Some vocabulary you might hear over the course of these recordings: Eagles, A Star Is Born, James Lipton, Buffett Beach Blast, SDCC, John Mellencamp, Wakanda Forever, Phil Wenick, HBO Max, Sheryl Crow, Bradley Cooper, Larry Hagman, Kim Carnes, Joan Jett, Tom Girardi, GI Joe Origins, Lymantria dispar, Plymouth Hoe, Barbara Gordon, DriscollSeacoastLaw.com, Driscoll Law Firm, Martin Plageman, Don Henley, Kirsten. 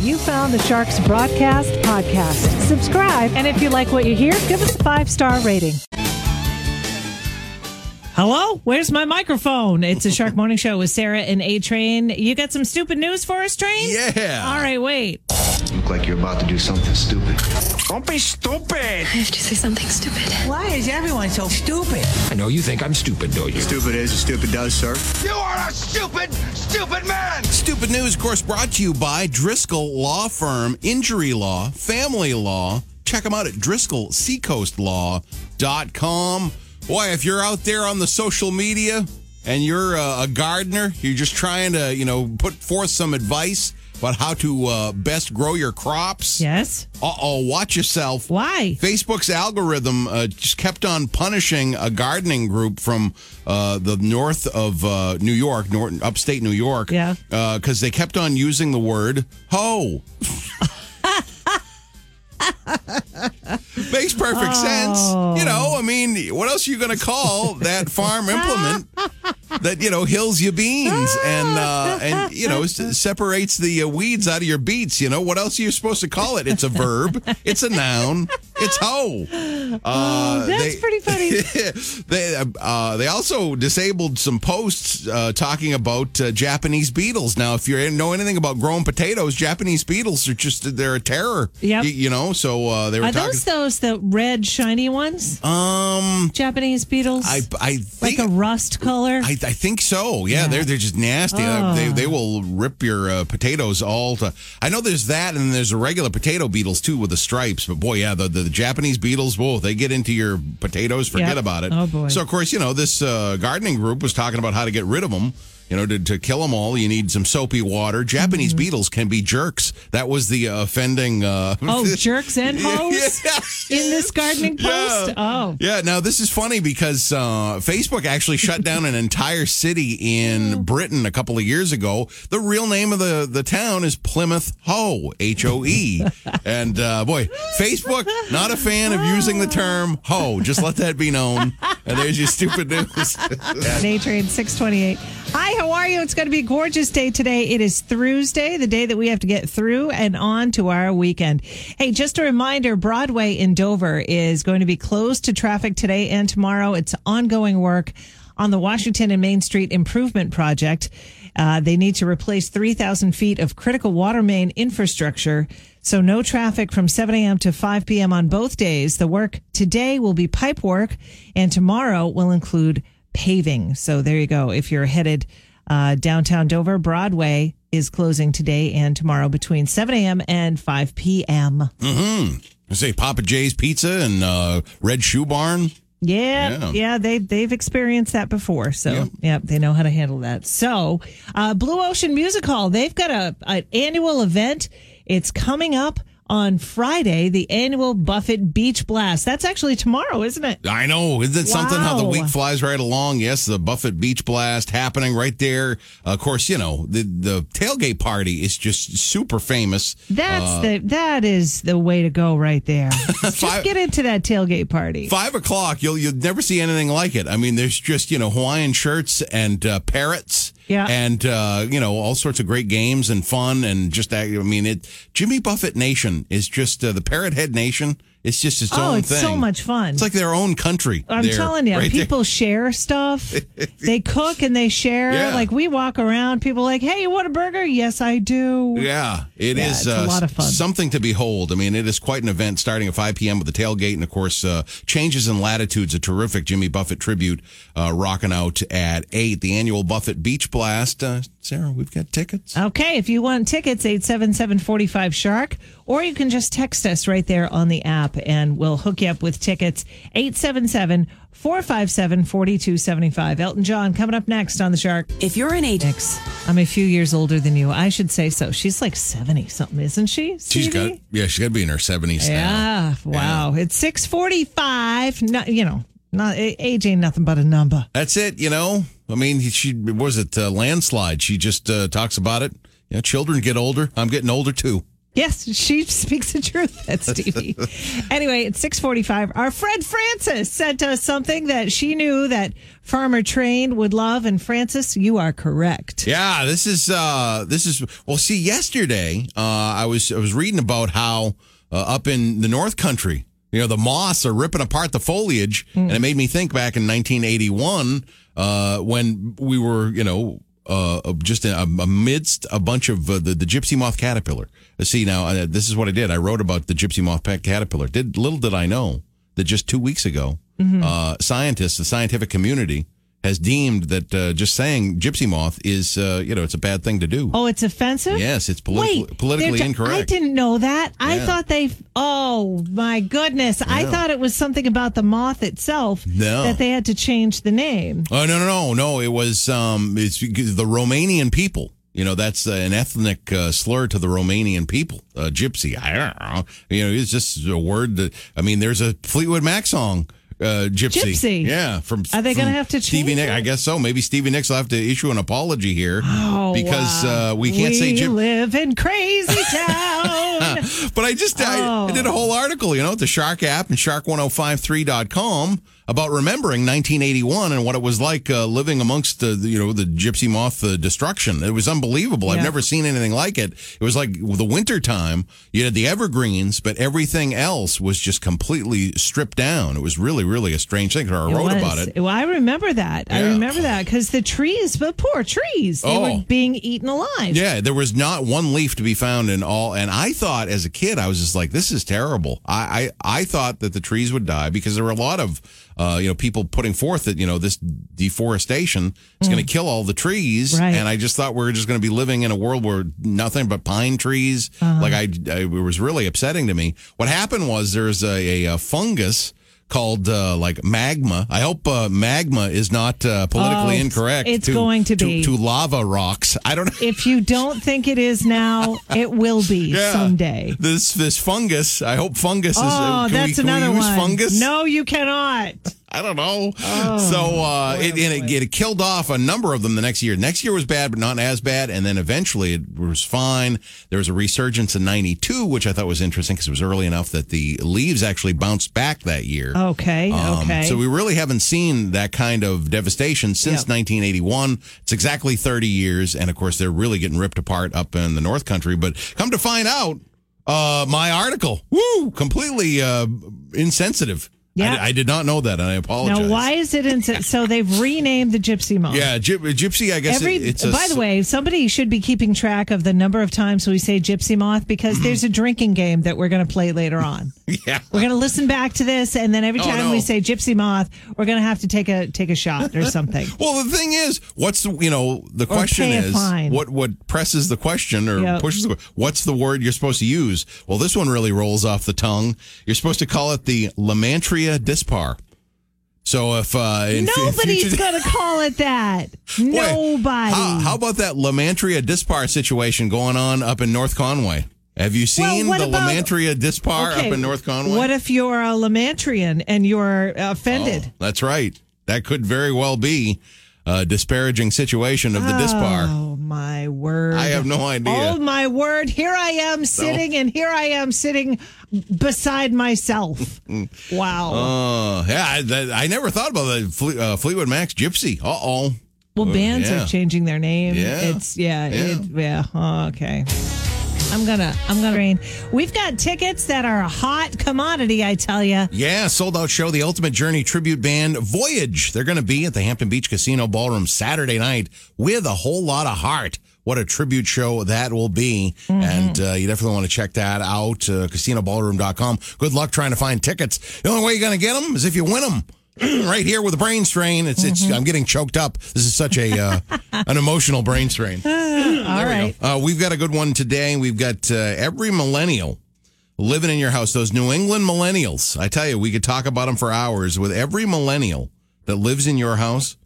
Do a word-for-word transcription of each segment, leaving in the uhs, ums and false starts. You found the Sharks Broadcast Podcast. Subscribe, and if you like what you hear, give us a five-star rating. Hello? Where's my microphone? It's a Shark Morning Show with Sarah and A-Train. You got some stupid news for us, Train? Yeah. All right, wait. You look like you're about to do something stupid. Don't be stupid. I have to say something stupid. Why is everyone so stupid? I know you think I'm stupid, don't you? Stupid is as stupid does, sir. You are a stupid, stupid man. Stupid news, of course, brought to you by Driscoll Law Firm, injury law, family law. Check them out at Driscoll Seacoast Law dot com. Boy, if you're out there on the social media and you're a, a gardener, you're just trying to, you know, put forth some advice about how to uh, best grow your crops. Yes. Uh-oh, watch yourself. Why? Facebook's algorithm uh, just kept on punishing a gardening group from uh, the north of uh, New York, north, upstate New York. Yeah. Because uh, they kept on using the word hoe. Makes perfect oh. sense. You know, I mean, what else are you going to call that farm implement that, you know, hills your beans and, uh, and you know, s- separates the uh, weeds out of your beets? You know, what else are you supposed to call it? It's a verb. It's a noun. It's hoe. Uh, oh, that's they, pretty funny. they, uh, they also disabled some posts uh, talking about uh, Japanese beetles. Now, if you know anything about growing potatoes, Japanese beetles are just, they're a terror. Yep. You, you know, so uh, they were are talking. Are those those, the red, shiny ones? Um, Japanese beetles? I, I think, like a rust color? I, I think so. Yeah, yeah. They're, they're just nasty. Oh. They, they will rip your uh, potatoes all to... I know there's that, and there's the regular potato beetles, too, with the stripes. But, boy, yeah, the, the Japanese beetles, whoa, they get into your potatoes, forget yep. about it. Oh, boy. So, of course, you know, this uh, gardening group was talking about how to get rid of them. You know, to, to kill them all, you need some soapy water. Japanese mm-hmm. beetles can be jerks. That was the uh, offending... Uh, oh, jerks and hoes yeah. in this gardening post? Yeah. Oh. Yeah, now this is funny because uh, Facebook actually shut down an entire city in Britain a couple of years ago. The real name of the, the town is Plymouth Hoe, H O E. And, uh, boy, Facebook, not a fan of using the term hoe. Just let that be known. And there's your stupid news. A-Train six twenty-eight. Hi, how are you? It's going to be a gorgeous day today. It is Thursday, the day that we have to get through and on to our weekend. Hey, just a reminder, Broadway in Dover is going to be closed to traffic today and tomorrow. It's ongoing work on the Washington and Main Street Improvement Project. Uh, they need to replace three thousand feet of critical water main infrastructure. So no traffic from seven a.m. to five p.m. on both days. The work today will be pipe work, and tomorrow will include paving. So there you go. If you're headed uh, downtown Dover, Broadway is closing today and tomorrow between seven a.m. and five p.m. Mm-hmm. I say Papa Jay's Pizza and uh, Red Shoe Barn. Yeah, yeah, yeah, they, they've experienced that before, so yeah. yeah, they know how to handle that. So uh, Blue Ocean Music Hall, they've got a an annual event. It's coming up on Friday, the annual Buffett Beach Blast. That's actually tomorrow, isn't it? I know. Isn't it wow. something how the week flies right along? Yes, the Buffett Beach Blast happening right there. Of course, you know, the the tailgate party is just super famous. That's uh, the that is the way to go right there. Just five, get into that tailgate party. Five o'clock, you'll you'll never see anything like it. I mean, there's just, you know, Hawaiian shirts and uh, parrots. Yeah. And, uh, you know, all sorts of great games and fun and just, I mean, it. Jimmy Buffett Nation is just uh, the Parrot Head Nation. It's just its oh, own it's thing. Oh, it's so much fun. It's like their own country. I'm there, telling you, right people there. Share stuff. They cook and they share. Yeah. Like, we walk around, people are like, hey, you want a burger? Yes, I do. Yeah, it yeah, is it's uh, a lot of fun. Something to behold. I mean, it is quite an event starting at five p.m. with the tailgate. And, of course, uh, Changes in Latitudes, a terrific Jimmy Buffett tribute, uh, rocking out at eight. The annual Buffett Beach Blast. Uh, Sarah, we've got tickets. Okay, if you want tickets, eight seven seven, four five, SHARK. Or you can just text us right there on the app, and we'll hook you up with tickets, eight seven seven, four five seven, four two seven five. Elton John coming up next on The Shark. If you're an agex, I'm a few years older than you. I should say so. She's like seventy-something, isn't she, Stevie? She's got, yeah, she's got to be in her seventies yeah, now. Wow. Yeah. It's six forty-five. Not, you know, not age ain't nothing but a number. That's it, you know. I mean, she was it, uh, Landslide? She just uh, talks about it. You know, children get older. I'm getting older, too. Yes, she speaks the truth. That's Stevie. Anyway, at six forty-five, our friend Frances sent us something that she knew that Farmer Train would love. And Frances, you are correct. Yeah, this is, uh, this is, well, see, yesterday uh, I was I was reading about how uh, up in the North Country, you know, the moss are ripping apart the foliage. Mm. And it made me think back in nineteen eighty-one uh, when we were, you know, Uh, just in, um, amidst a bunch of uh, the, the Gypsy Moth Caterpillar. See, now, uh, this is what I did. I wrote about the Gypsy Moth Caterpillar. Did, little did I know that just two weeks ago, mm-hmm. uh, scientists, the scientific community, has deemed that uh, just saying Gypsy Moth is, uh, you know, it's a bad thing to do. Oh, it's offensive? Yes, it's politi- Wait, politically t- incorrect. I didn't know that. Yeah. I thought they, oh, my goodness. Yeah. I thought it was something about the moth itself no. that they had to change the name. Oh, no, no, no, no. It was um, it's the Romanian people. You know, that's uh, an ethnic uh, slur to the Romanian people. Uh, gypsy, I don't know. You know, it's just a word that, I mean, there's a Fleetwood Mac song. Uh, gypsy. gypsy, yeah. From are they going to have to change Stevie Nicks? I guess so. Maybe Stevie Nicks will have to issue an apology here oh, because wow. uh, we can't we say gypsy. We live in crazy town. But I just oh. I, I did a whole article, you know, at the Shark app and shark ten fifty-three dot com about remembering nineteen eighty-one and what it was like uh, living amongst the, you know, the gypsy moth uh, destruction. It was unbelievable. Yeah. I've never seen anything like it. It was like the wintertime. You had the evergreens, but everything else was just completely stripped down. It was really, really a strange thing. I it wrote was. about it. Well, I remember that. Yeah. I remember that because the trees, the poor trees, they oh. were being eaten alive. Yeah, there was not one leaf to be found in all. And I thought as a kid, I was just like, this is terrible. I, I, I thought that the trees would die because there were a lot of... Uh, you know, people putting forth that, you know, this deforestation is mm. going to kill all the trees. Right. And I just thought we were just going to be living in a world where nothing but pine trees. Uh-huh. Like, I, I, it was really upsetting to me. What happened was there's a, a fungus called, uh, like, magma. I hope uh, magma is not uh, politically oh, incorrect. It's to, going to, to be. To lava rocks. I don't know. If you don't think it is now, it will be yeah. someday. This this fungus, I hope fungus oh, is... Oh, uh, that's we, another one. Fungus? No, you cannot. I don't know. Oh, so uh, boy, it, and it, it killed off a number of them the next year. Next year was bad, but not as bad. And then eventually it was fine. There was a resurgence in ninety-two, which I thought was interesting because it was early enough that the leaves actually bounced back that year. Okay, um, okay. So we really haven't seen that kind of devastation since yep. nineteen eighty-one. It's exactly thirty years. And, of course, they're really getting ripped apart up in the North Country. But come to find out, uh, my article, woo, completely uh, insensitive. Yeah. I, I did not know that, and I apologize. Now, why is it in... So they've renamed the Gypsy Moth. Yeah, gy- Gypsy, I guess Every, it, it's a... By the way, somebody should be keeping track of the number of times we say Gypsy Moth, because there's a drinking game that we're going to play later on. Yeah. We're going to listen back to this, and then every time oh, no. we say Gypsy Moth, we're going to have to take a take a shot or something. Well, the thing is, what's the... You know, the question is, what, what presses the question or yep. pushes the... What's the word you're supposed to use? Well, this one really rolls off the tongue. You're supposed to call it the Lymantria dispar. So if uh, in nobody's going to call it that, boy, nobody. How, how about that Lymantria dispar situation going on up in North Conway? Have you seen well, the about, Lymantria dispar okay, up in North Conway? What if you're a Lymantrian and you're offended? Oh, that's right. That could very well be a disparaging situation of the dispar. Oh my word! I have no idea. Oh my word! Here I am sitting, so. and here I am sitting. beside myself. Wow. Uh, yeah, I, that, I never thought about the Fle- uh, Fleetwood Mac's Gypsy. Uh-oh. Well, bands uh, yeah. are changing their name. Yeah. It's yeah, yeah. It, yeah. Oh, okay. I'm gonna I'm gonna rain. We've got tickets that are a hot commodity, I tell you. Yeah, sold out show, the Ultimate Journey tribute band Voyage. They're going to be at the Hampton Beach Casino Ballroom Saturday night with a whole lot of heart. What a tribute show that will be. Mm-hmm. And uh, you definitely want to check that out. Uh, Casino Ballroom dot com. Good luck trying to find tickets. The only way you're going to get them is if you win them. Right here with a brain strain. It's, mm-hmm. it's, I'm getting choked up. This is such a uh, an emotional brain strain. All right. We go. Uh, we've got a good one today. We've got uh, every millennial living in your house. Those New England millennials. I tell you, we could talk about them for hours. With every millennial that lives in your house,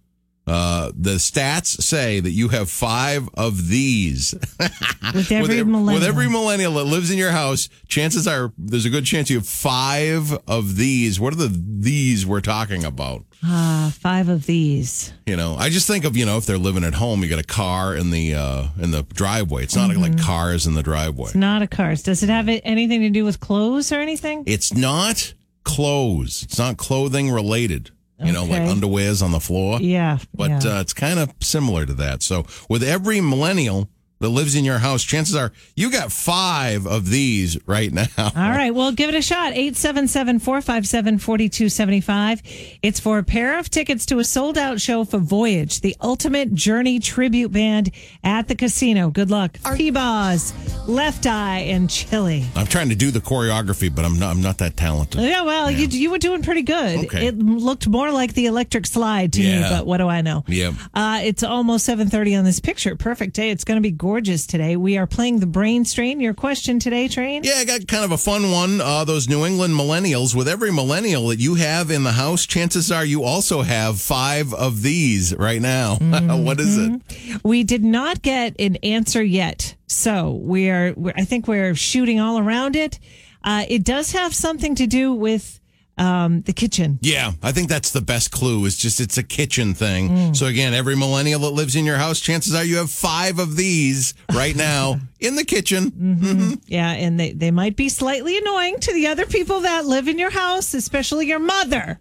Uh, the stats say that you have five of these. With every with every, millennial. With every millennial that lives in your house, chances are there's a good chance you have five of these. What are the these we're talking about? Ah, uh, five of these. You know, I just think of, you know, if they're living at home, you got a car in the uh, in the driveway. It's not mm-hmm. like cars in the driveway. It's not a car. Does it have anything to do with clothes or anything? It's not clothes. It's not clothing related. You know, okay. like underwear's on the floor. Yeah. But yeah. Uh, it's kind of similar to that. So with every millennial that lives in your house, chances are you got five of these right now. All right. Well, give it a shot. eight seven seven, four five seven, four two seven five. It's for a pair of tickets to a sold-out show for Voyage, the Ultimate Journey Tribute Band at the casino. Good luck. Our- P-Boz, Left Eye, and Chili. I'm trying to do the choreography, but I'm not I'm not that talented. Yeah, well, yeah. You, you were doing pretty good. Okay. It looked more like the electric slide to yeah. me, but what do I know? Yeah. Uh, it's almost seven thirty on this picture. Perfect day. It's going to be gorgeous. Gorgeous today. We are playing the brain strain. Your question today, Train? Yeah, I got kind of a fun one. Uh, those New England millennials. With every millennial that you have in the house, chances are you also have five of these right now. Mm-hmm. What is it? We did not get an answer yet, so we are. We're, I think we're shooting all around it. Uh, it does have something to do with um, the kitchen. Yeah, I think that's the best clue. It's just it's a kitchen thing. Mm. So again, every millennial that lives in your house, chances are you have five of these right now in the kitchen. Mm-hmm. Mm-hmm. Yeah, and they, they might be slightly annoying to the other people that live in your house, especially your mother.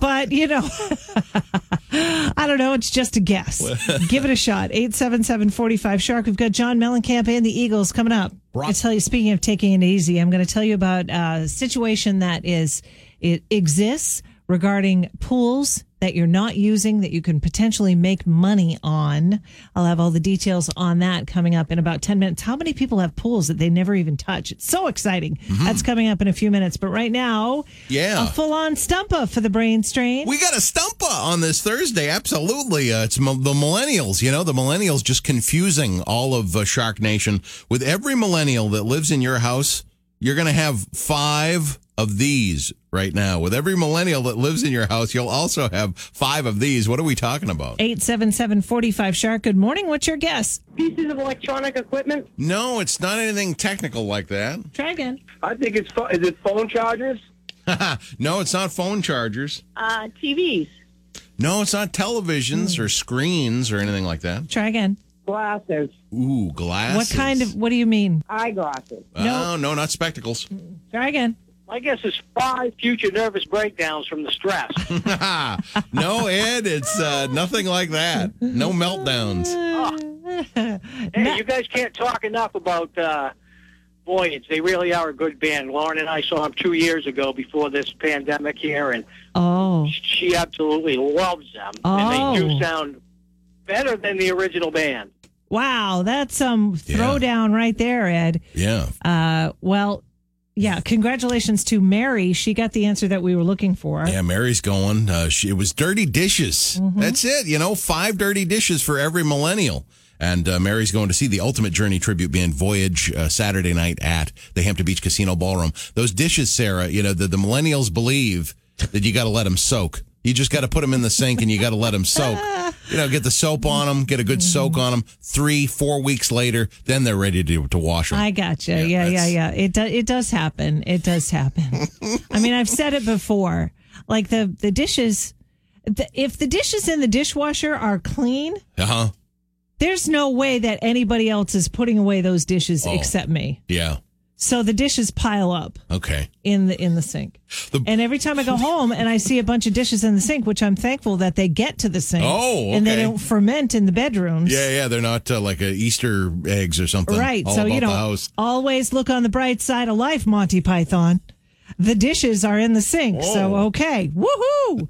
But, you know, I don't know. It's just a guess. Give it a shot. eight seven seven, four five, shark. We've got John Mellencamp and the Eagles coming up. Rock. I tell you, speaking of taking it easy, I'm going to tell you about a situation that is it exists regarding pools that you're not using that you can potentially make money on. I'll have all the details on that coming up in about ten minutes. How many people have pools that they never even touch? It's so exciting. Mm-hmm. That's coming up in a few minutes. But right now, yeah. a full-on stumper for the brain strain. We got a stumper on this Thursday. Absolutely. Uh, it's m- the millennials, you know, the millennials just confusing all of uh, Shark Nation. With every millennial that lives in your house, you're going to have five of these right now. With every millennial that lives in your house, you'll also have five of these. What are we talking about? eight seven seven, four five, shark. Good morning. What's your guess? Pieces of electronic equipment? No, it's not anything technical like that. Try again. I think it's pho- is it phone chargers? No, it's not phone chargers. Uh, T Vs? No, it's not televisions mm. or screens or anything like that. Try again. Glasses. Ooh, glasses. What kind of, what do you mean? Eyeglasses. Oh, nope. No, not spectacles. Try again. I guess it's five future nervous breakdowns from the stress. No, Ed, it's uh, nothing like that. No meltdowns. Oh. Hey, you guys can't talk enough about uh, Voyage. They really are a good band. Lauren and I saw them two years ago before this pandemic here, and oh. she absolutely loves them. Oh. And they do sound better than the original band. Wow, that's some um, throwdown yeah. right there, Ed. Yeah. Uh, well... Yeah, congratulations to Mary. She got the answer that we were looking for. Yeah, Mary's going. Uh, she, it was dirty dishes. Mm-hmm. That's it. You know, five dirty dishes for every millennial. And uh, Mary's going to see the Ultimate Journey Tribute Band Voyage uh, Saturday night at the Hampton Beach Casino Ballroom. Those dishes, Sarah, you know, the, the millennials believe that you got to let them soak. You just got to put them in the sink and you got to let them soak. You know, get the soap on them, get a good soak on them. Three, four weeks later, then they're ready to to wash them. I gotcha. Yeah, yeah, yeah, yeah. It, do, it does happen. It does happen. I mean, I've said it before. Like the, the dishes, the, if the dishes in the dishwasher are clean, uh-huh. there's no way that anybody else is putting away those dishes oh, except me. Yeah. So the dishes pile up okay. in the in the sink. The, and every time I go home and I see a bunch of dishes in the sink, which I'm thankful that they get to the sink. Oh, okay. And they don't ferment in the bedrooms. Yeah, yeah, they're not uh, like uh, Easter eggs or something. Right, so you know, always look on the bright side of life, Monty Python. The dishes are in the sink, Whoa. so okay. Woohoo!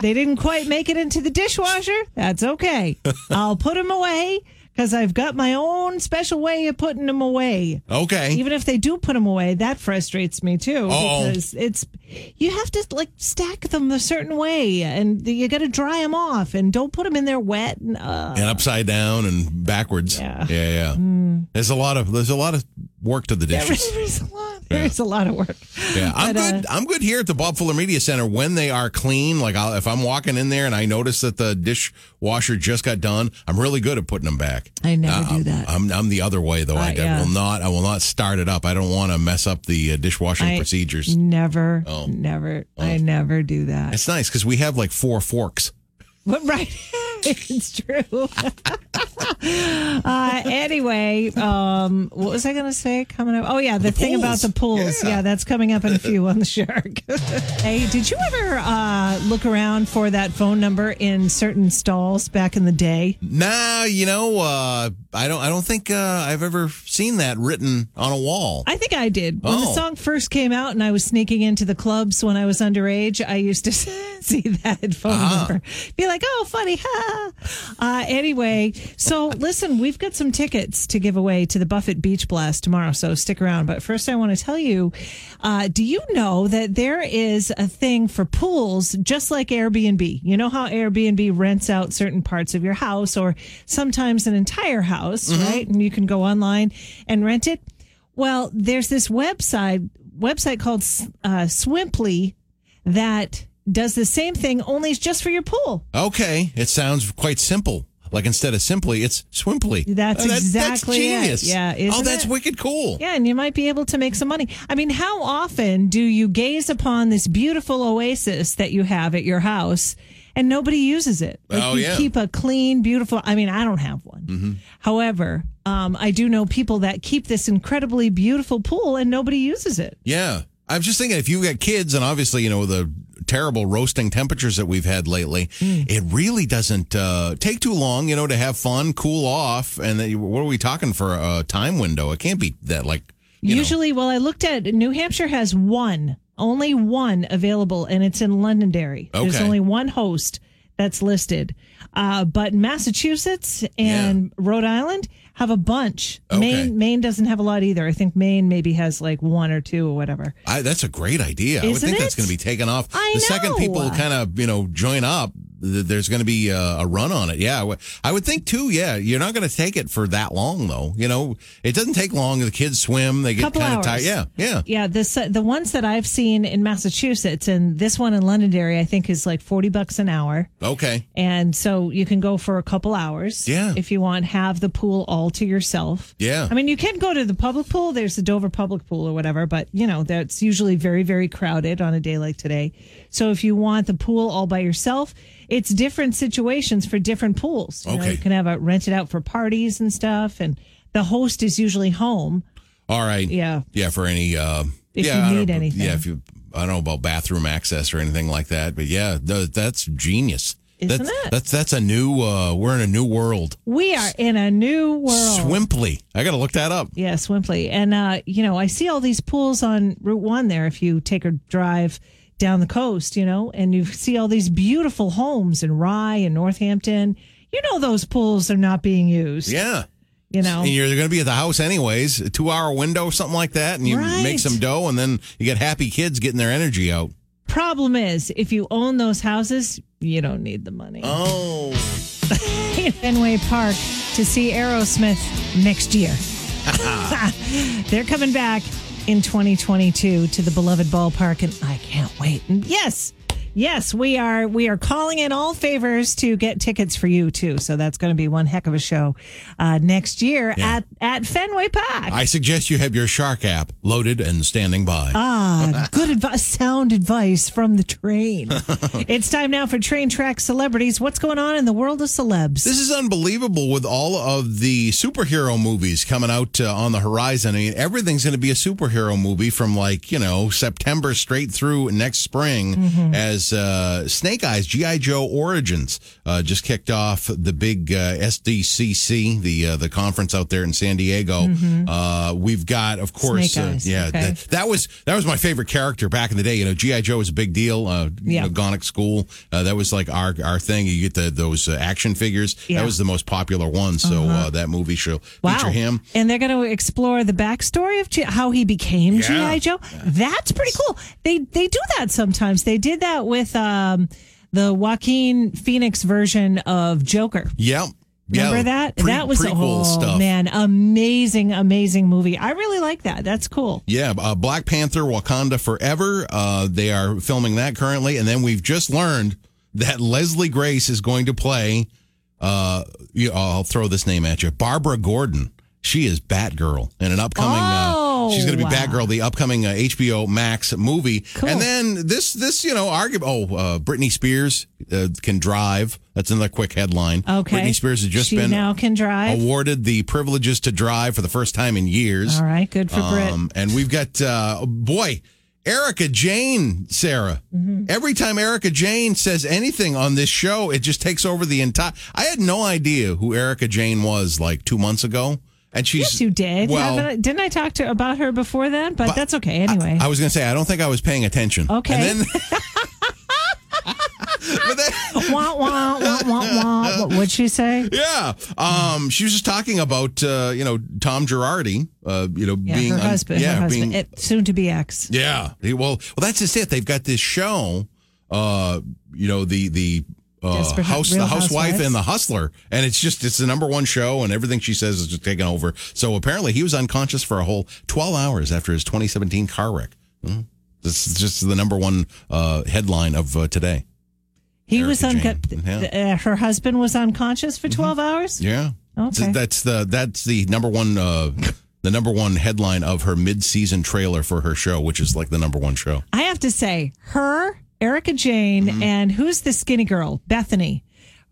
They didn't quite make it into the dishwasher. That's okay. I'll put them away. Because I've got my own special way of putting them away. Okay. Even if they do put them away, that frustrates me too. Oh. Because it's, you have to like stack them a certain way and you got to dry them off and don't put them in there wet. And, uh. and upside down and backwards. Yeah. Yeah. yeah. Mm. There's a lot of, there's a lot of work to the dishes. There's a lot. yeah. It's a lot of work. Yeah, I'm but, good. Uh, I'm good here at the Bob Fuller Media Center when they are clean. Like I'll, if I'm walking in there and I notice that the dishwasher just got done, I'm really good at putting them back. I never uh, do that. I'm, I'm, I'm the other way though. Uh, I yeah. will not. I will not start it up. I don't want to mess up the uh, dishwashing I procedures. Never. Oh. Never. Oh. I never do that. It's nice because we have like four forks. But, right. It's true. uh, anyway, um, what was I going to say coming up? Oh, yeah, the, the thing pools. about the pools. Yeah. yeah, that's coming up in a few on The Shark. Hey, did you ever uh, look around for that phone number in certain stalls back in the day? Nah, you know, uh, I don't I don't think uh, I've ever seen that written on a wall. I think I did. When oh. the song first came out and I was sneaking into the clubs when I was underage, I used to see that phone uh-huh. number. Be like, oh, funny, ha. Uh, anyway, so listen, we've got some tickets to give away to the Buffett Beach Blast tomorrow, so stick around. But first I want to tell you, uh, do you know that there is a thing for pools just like Airbnb? You know how Airbnb rents out certain parts of your house or sometimes an entire house, mm-hmm. right? And you can go online and rent it. Well, there's this website website called uh, Swimply that does the same thing, only it's just for your pool. Okay. It sounds quite simple. Like instead of simply, it's Swimply. That's oh, that, exactly that's genius. It. Yeah. Isn't oh, that's it? wicked cool. Yeah, and you might be able to make some money. I mean, how often do you gaze upon this beautiful oasis that you have at your house and nobody uses it? Like oh, you yeah. keep a clean, beautiful... I mean, I don't have one. Mm-hmm. However, um, I do know people that keep this incredibly beautiful pool and nobody uses it. Yeah. I was just thinking, if you've got kids, and obviously, you know, the... terrible roasting temperatures that we've had lately. Mm. It really doesn't uh, take too long, you know, to have fun, cool off. And then, what are we talking for a time window? It can't be that like. You Usually, know. well, I looked at New Hampshire has one, only one available, and it's in Londonderry. Okay. There's only one host that's listed. Uh, but Massachusetts and yeah. Rhode Island have a bunch. Okay. Maine Maine doesn't have a lot either. I think Maine maybe has like one or two or whatever. I, that's a great idea. Isn't I would think it? that's going to be taken off. I the know. second people kind of, you know, join up, th- there's going to be a, a run on it. Yeah. I, w- I would think too, yeah, you're not going to take it for that long though. You know, it doesn't take long. The kids swim. They get kind of tired. Yeah. Yeah. Yeah. This, uh, the ones that I've seen in Massachusetts and this one in Londonderry, I think is like forty bucks an hour. Okay. And so you can go for a couple hours. Yeah. If you want, have the pool all to yourself. Yeah. I mean, you can go to the public pool. There's the Dover public pool or whatever, but you know, that's usually very, very crowded on a day like today. So if you want the pool all by yourself, it's different situations for different pools. You okay. know, you can have it rented out for parties and stuff, and the host is usually home. All right. Yeah. Yeah. For any, uh, if yeah, you need anything. Yeah. If you, I don't know about bathroom access or anything like that, but yeah, th- that's genius. Isn't that's, it? That's, that's a new, uh, we're in a new world. We are in a new world. Swimply. I got to look that up. Yeah, Swimply. And, uh, you know, I see all these pools on Route one there if you take a drive down the coast, you know, and you see all these beautiful homes in Rye and Northampton. You know those pools are not being used. Yeah. You know, and you're going to be at the house anyways, a two-hour window, something like that, and you right. make some dough, and then you get happy kids getting their energy out. Problem is, if you own those houses, you don't need the money. Oh. Fenway Park to see Aerosmith next year. They're coming back in twenty twenty-two to the beloved ballpark, and I can't wait. And yes, yes, we are we are calling in all favors to get tickets for you, too. So that's going to be one heck of a show uh, next year yeah. at, at Fenway Park. I suggest you have your Shark app loaded and standing by. Ah, good advice. Sound advice from the train. It's time now for Train Track Celebrities. What's going on in the world of celebs? This is unbelievable with all of the superhero movies coming out uh, on the horizon. I mean, everything's going to be a superhero movie from like, you know, September straight through next spring mm-hmm. as Uh, Snake Eyes, G I Joe Origins uh, just kicked off the big uh, S D C C, the uh, the conference out there in San Diego. Mm-hmm. Uh, we've got, of course, uh, yeah, okay. th- that was that was my favorite character back in the day. You know, G I Joe was a big deal. Uh, yeah. You know, gone at school, uh, that was like our our thing. You get the, those uh, action figures. Yeah. That was the most popular one. So uh-huh. uh, that movie should wow. feature him. And they're going to explore the backstory of G- how he became yeah. G I Joe. That's pretty cool. They they do that sometimes. They did that with um, the Joaquin Phoenix version of Joker. Yep. Remember yeah, that? Pre- that was a whole, stuff. man, amazing, amazing movie. I really like that. That's cool. Yeah, uh, Black Panther, Wakanda Forever. Uh, they are filming that currently. And then we've just learned that Leslie Grace is going to play, uh, I'll throw this name at you, Barbara Gordon. She is Batgirl in an upcoming... Oh. Uh, She's going to be wow. Batgirl, the upcoming uh, H B O Max movie. Cool. And then this, this you know, argument. Oh, uh, Britney Spears uh, can drive. That's another quick headline. Okay. Britney Spears has just she been now can drive. awarded the privileges to drive for the first time in years. All right. Good for um, Brit. And we've got, uh, boy, Erika Jayne, Sarah. Mm-hmm. Every time Erika Jayne says anything on this show, it just takes over the entire. I had no idea who Erika Jayne was like two months ago. And she's, yes, you did. Well, yeah, but didn't I talk to about her before then? But, but that's okay. Anyway, I, I was going to say I don't think I was paying attention. Okay. And then, but then, wah, wah, wah, wah, wah. What would she say? Yeah, um, she was just talking about uh, you know Tom Girardi, uh, you know yeah, being her un- husband, yeah, her husband. Being, it, soon to be ex. Yeah. Well, well, that's just it. They've got this show, uh, you know the the. Uh, house, the housewife and the hustler, and it's just it's the number one show, and everything she says is just taken over. So apparently, he was unconscious for a whole twelve hours after his twenty seventeen car wreck. Mm. This is just the number one uh, headline of uh, today. He Erika was unconscious. Yeah. Uh, her husband was unconscious for twelve mm-hmm. hours. Yeah, okay. So that's the that's the number one uh, the number one headline of her mid-season trailer for her show, which is like the number one show. I have to say, her. Erika Jayne mm-hmm. and who's the skinny girl? Bethany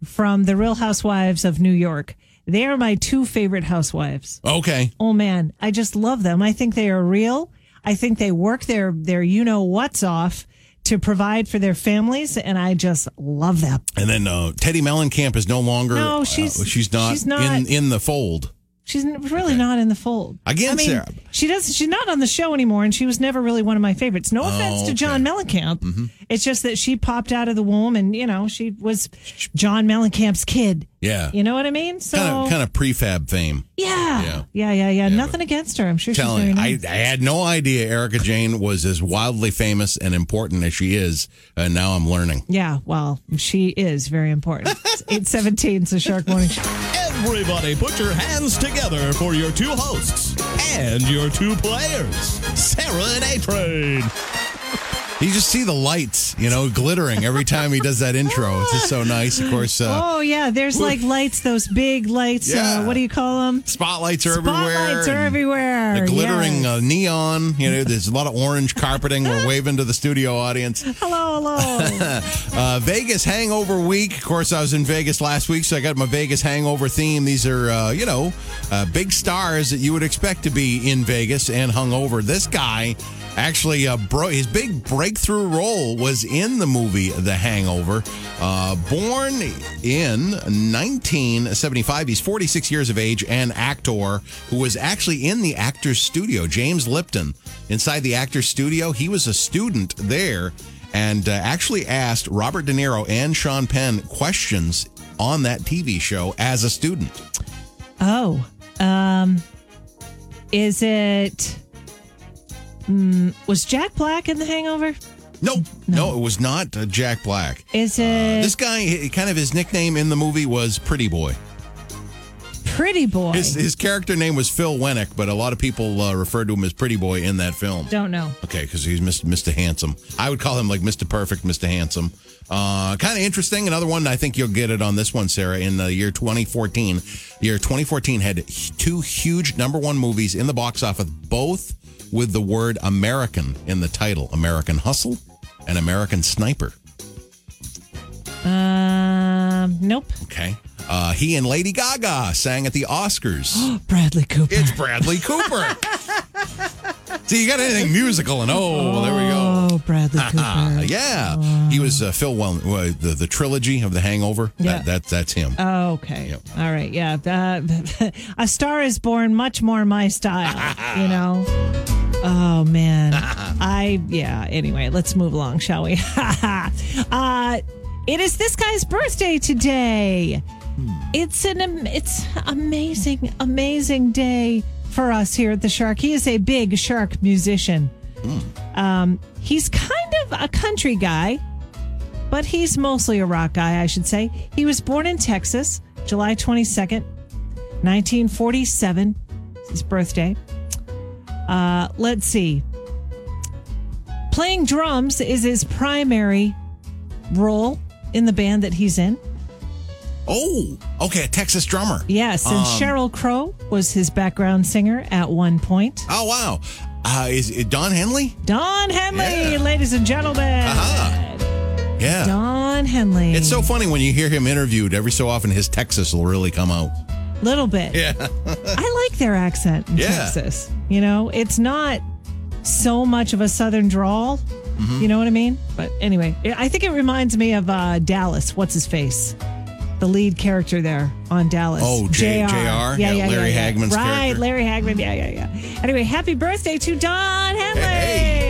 from The Real Housewives of New York. They are my two favorite housewives. Okay. Oh, man. I just love them. I think they are real. I think they work their, their you-know-what's off to provide for their families, and I just love them. And then uh, Teddy Mellencamp is no longer... No, she's, uh, she's not, she's not in, in the fold. She's really okay. not in the fold. Again, I mean, Sarah. She does, she's not on the show anymore, and she was never really one of my favorites. No offense oh, okay. to John Mellencamp. Mm-hmm. It's just that she popped out of the womb, and, you know, she was John Mellencamp's kid. Yeah. You know what I mean? So Kind of, kind of prefab fame. Yeah. Yeah, yeah, yeah. yeah. yeah Nothing against her. I'm sure she's doing it. I, I had no idea Erika Jayne was as wildly famous and important as she is, and now I'm learning. Yeah, well, she is very important. It's eight seventeen, so Shark Morning Show. Everybody put your hands together for your two hosts and your two players, Sarah and A-Train. You just see the lights, you know, glittering every time he does that intro. It's just so nice, of course. Uh, oh, yeah. There's woo. like lights, those big lights. Yeah. Uh, what do you call them? Spotlights are Spotlights everywhere. Spotlights are everywhere. The glittering yeah. uh, neon. You know, there's a lot of orange carpeting. We're waving to the studio audience. Hello, hello. uh, Vegas hangover week. Of course, I was in Vegas last week, so I got my Vegas hangover theme. These are, uh, you know, uh, big stars that you would expect to be in Vegas and hungover. This guy... Actually, uh, bro, his big breakthrough role was in the movie The Hangover. Uh, born in nineteen seventy-five, he's forty-six years of age, and actor who was actually in the Actors Studio, James Lipton. Inside the Actors Studio, he was a student there and uh, actually asked Robert De Niro and Sean Penn questions on that T V show as a student. Oh, um, is it... Mm, was Jack Black in The Hangover? No, no, no it was not uh, Jack Black. Is it? Uh, this guy, kind of his nickname in the movie was Pretty Boy. Pretty Boy? His, his character name was Phil Wenick, but a lot of people uh, referred to him as Pretty Boy in that film. Don't know. Okay, because he's Mister Handsome. I would call him like Mister Perfect, Mister Handsome. Uh, kind of interesting. Another one, I think you'll get it on this one, Sarah, in the year twenty fourteen. The year twenty fourteen had two huge number one movies in the box office, both with the word American in the title. American Hustle and American Sniper. Um, nope. Okay. Uh, he and Lady Gaga sang at the Oscars. Bradley Cooper. It's Bradley Cooper. See, you got anything musical and oh, oh there we go. Oh, Bradley Cooper. yeah. Oh. He was uh, Phil Wellen, uh, the, the trilogy of The Hangover. Yeah. That, that, that's him. Oh, okay. Yep. All right. Yeah. Uh, A Star is Born, much more my style, you know. Oh, man. I, yeah. Anyway, let's move along, shall we? uh, it is this guy's birthday today. Hmm. It's an it's amazing, amazing day for us here at the Shark. He is a big shark musician. Hmm. Um, he's kind of a country guy, but he's mostly a rock guy, I should say. He was born in Texas. July twenty-second, nineteen forty-seven. It's his birthday. Uh, let's see. Playing drums is his primary role in the band that he's in. Oh, okay. A Texas drummer. Yes. And um, Sheryl Crow was his background singer at one point. Oh, wow. Uh, is it Don Henley? Don Henley, yeah. Ladies and gentlemen. Uh-huh. Yeah. Don Henley. It's so funny when you hear him interviewed. Every so often, his Texas will really come out. Little bit. Yeah. I like their accent in yeah. Texas. You know, it's not so much of a Southern drawl. Mm-hmm. You know what I mean? But anyway, I think it reminds me of uh, Dallas. What's his face? The lead character there on Dallas. Oh, J R. J R? Yeah, yeah, yeah, Larry yeah, yeah. Hagman's right, character. Right, Larry Hagman. Yeah, yeah, yeah. Anyway, happy birthday to Don Henley. Hey.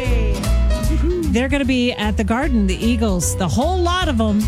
They're going to be at the Garden, the Eagles, the whole lot of them,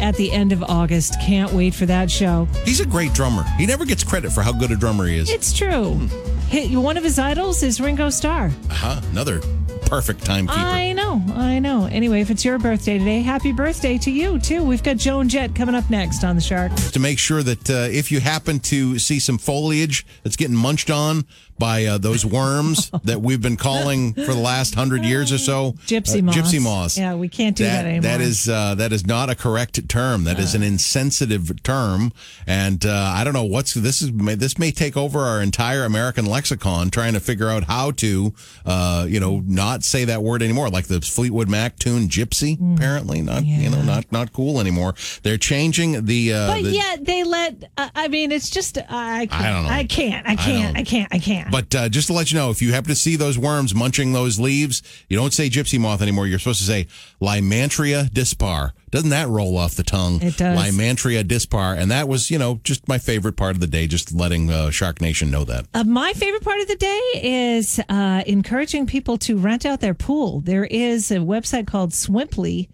at the end of August. Can't wait for that show. He's a great drummer. He never gets credit for how good a drummer he is. It's true. Hmm. One of his idols is Ringo Starr. Uh-huh. Another perfect timekeeper. I know, I know. Anyway, if it's your birthday today, happy birthday to you, too. We've got Joan Jett coming up next on The Shark. To make sure that uh, if you happen to see some foliage that's getting munched on by uh, those worms that we've been calling for the last hundred years or so. Gypsy uh, moths. Gypsy moths. Yeah, we can't do that, that anymore. That is uh, that is not a correct term. That uh. is an insensitive term. And uh, I don't know what's this is. May, this may take over our entire American lexicon, trying to figure out how to, uh, you know, not say that word anymore. Like the Fleetwood Mac tune "Gypsy," mm, apparently not, yeah. you know, not not cool anymore. They're changing the. Uh, but the, yet they let. Uh, I mean, it's just uh, I. Can't, I don't know. I can't. I can't. I, I can't. I can't. But uh, just to let you know, if you happen to see those worms munching those leaves, you don't say gypsy moth anymore. You're supposed to say Lymantria dispar. Doesn't that roll off the tongue? It does. Lymantria dispar. And that was, you know, just my favorite part of the day, just letting uh, Shark Nation know that. Uh, my favorite part of the day is uh, encouraging people to rent out their pool. There is a website called Swimply,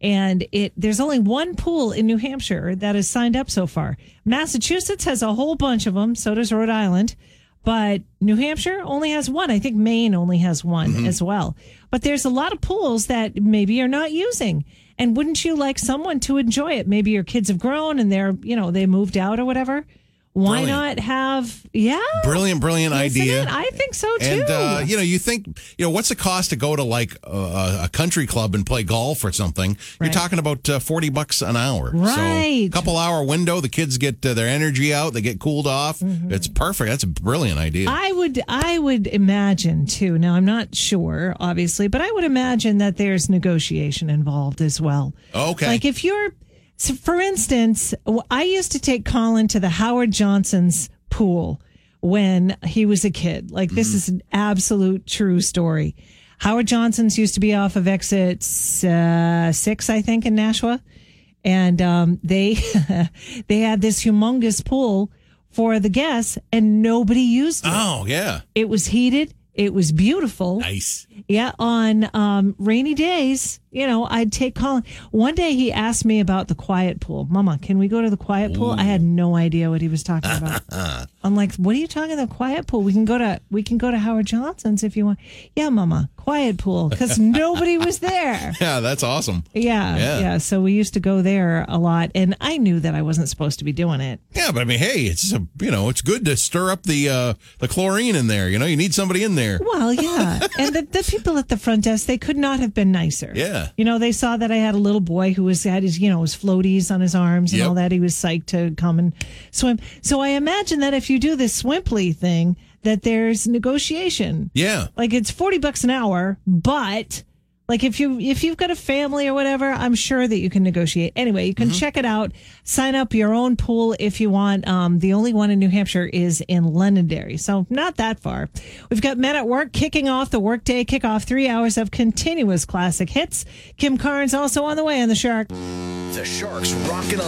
and it there's only one pool in New Hampshire that has signed up so far. Massachusetts has a whole bunch of them. So does Rhode Island. But New Hampshire only has one. I think Maine only has one mm-hmm. as well. But there's a lot of pools that maybe you're not using. And wouldn't you like someone to enjoy it? Maybe your kids have grown and they're, you know, they moved out or whatever. Why brilliant. Not have, yeah. Brilliant, brilliant Isn't idea. It? I think so, too. And, uh, you know, you think, you know, what's the cost to go to, like, uh, a country club and play golf or something? Right. You're talking about uh, forty bucks an hour. Right. So, couple-hour window, the kids get uh, their energy out, they get cooled off. Mm-hmm. It's perfect. That's a brilliant idea. I would, I would imagine, too. Now, I'm not sure, obviously, but I would imagine that there's negotiation involved as well. Okay. Like, if you're... So, for instance, I used to take Colin to the Howard Johnson's pool when he was a kid. Like, this mm-hmm. is an absolute true story. Howard Johnson's used to be off of exit uh, six, I think, in Nashua. And um, they they had this humongous pool for the guests, and nobody used it. Oh, yeah. It was heated. It was beautiful. Nice. Yeah, on um, rainy days, you know, I'd take Colin. One day he asked me about the quiet pool. Mama, can we go to the quiet pool? Ooh. I had no idea what he was talking about. I'm like, what are you talking about? Quiet pool? We can go to we can go to Howard Johnson's if you want. Yeah, Mama, quiet pool, because nobody was there. Yeah, that's awesome. Yeah, yeah, yeah. So we used to go there a lot, and I knew that I wasn't supposed to be doing it. Yeah, but I mean, hey, it's a, you know, it's good to stir up the uh, the chlorine in there. You know, you need somebody in there. Well, yeah. And the, the people at the front desk, they could not have been nicer. Yeah. You know, they saw that I had a little boy who was had his, you know, his floaties on his arms and yep. all that. He was psyched to come and swim. So I imagine that if you do this Swimply thing, that there's negotiation. Yeah. Like, it's forty bucks an hour, but... Like, if, you, if you've got a family or whatever, I'm sure that you can negotiate. Anyway, you can mm-hmm. check it out. Sign up your own pool if you want. Um, the only one in New Hampshire is in Londonderry, so not that far. We've got Men at Work kicking off the workday kickoff. Three hours of continuous classic hits. Kim Carnes also on the way on The Shark. The Shark's rocking on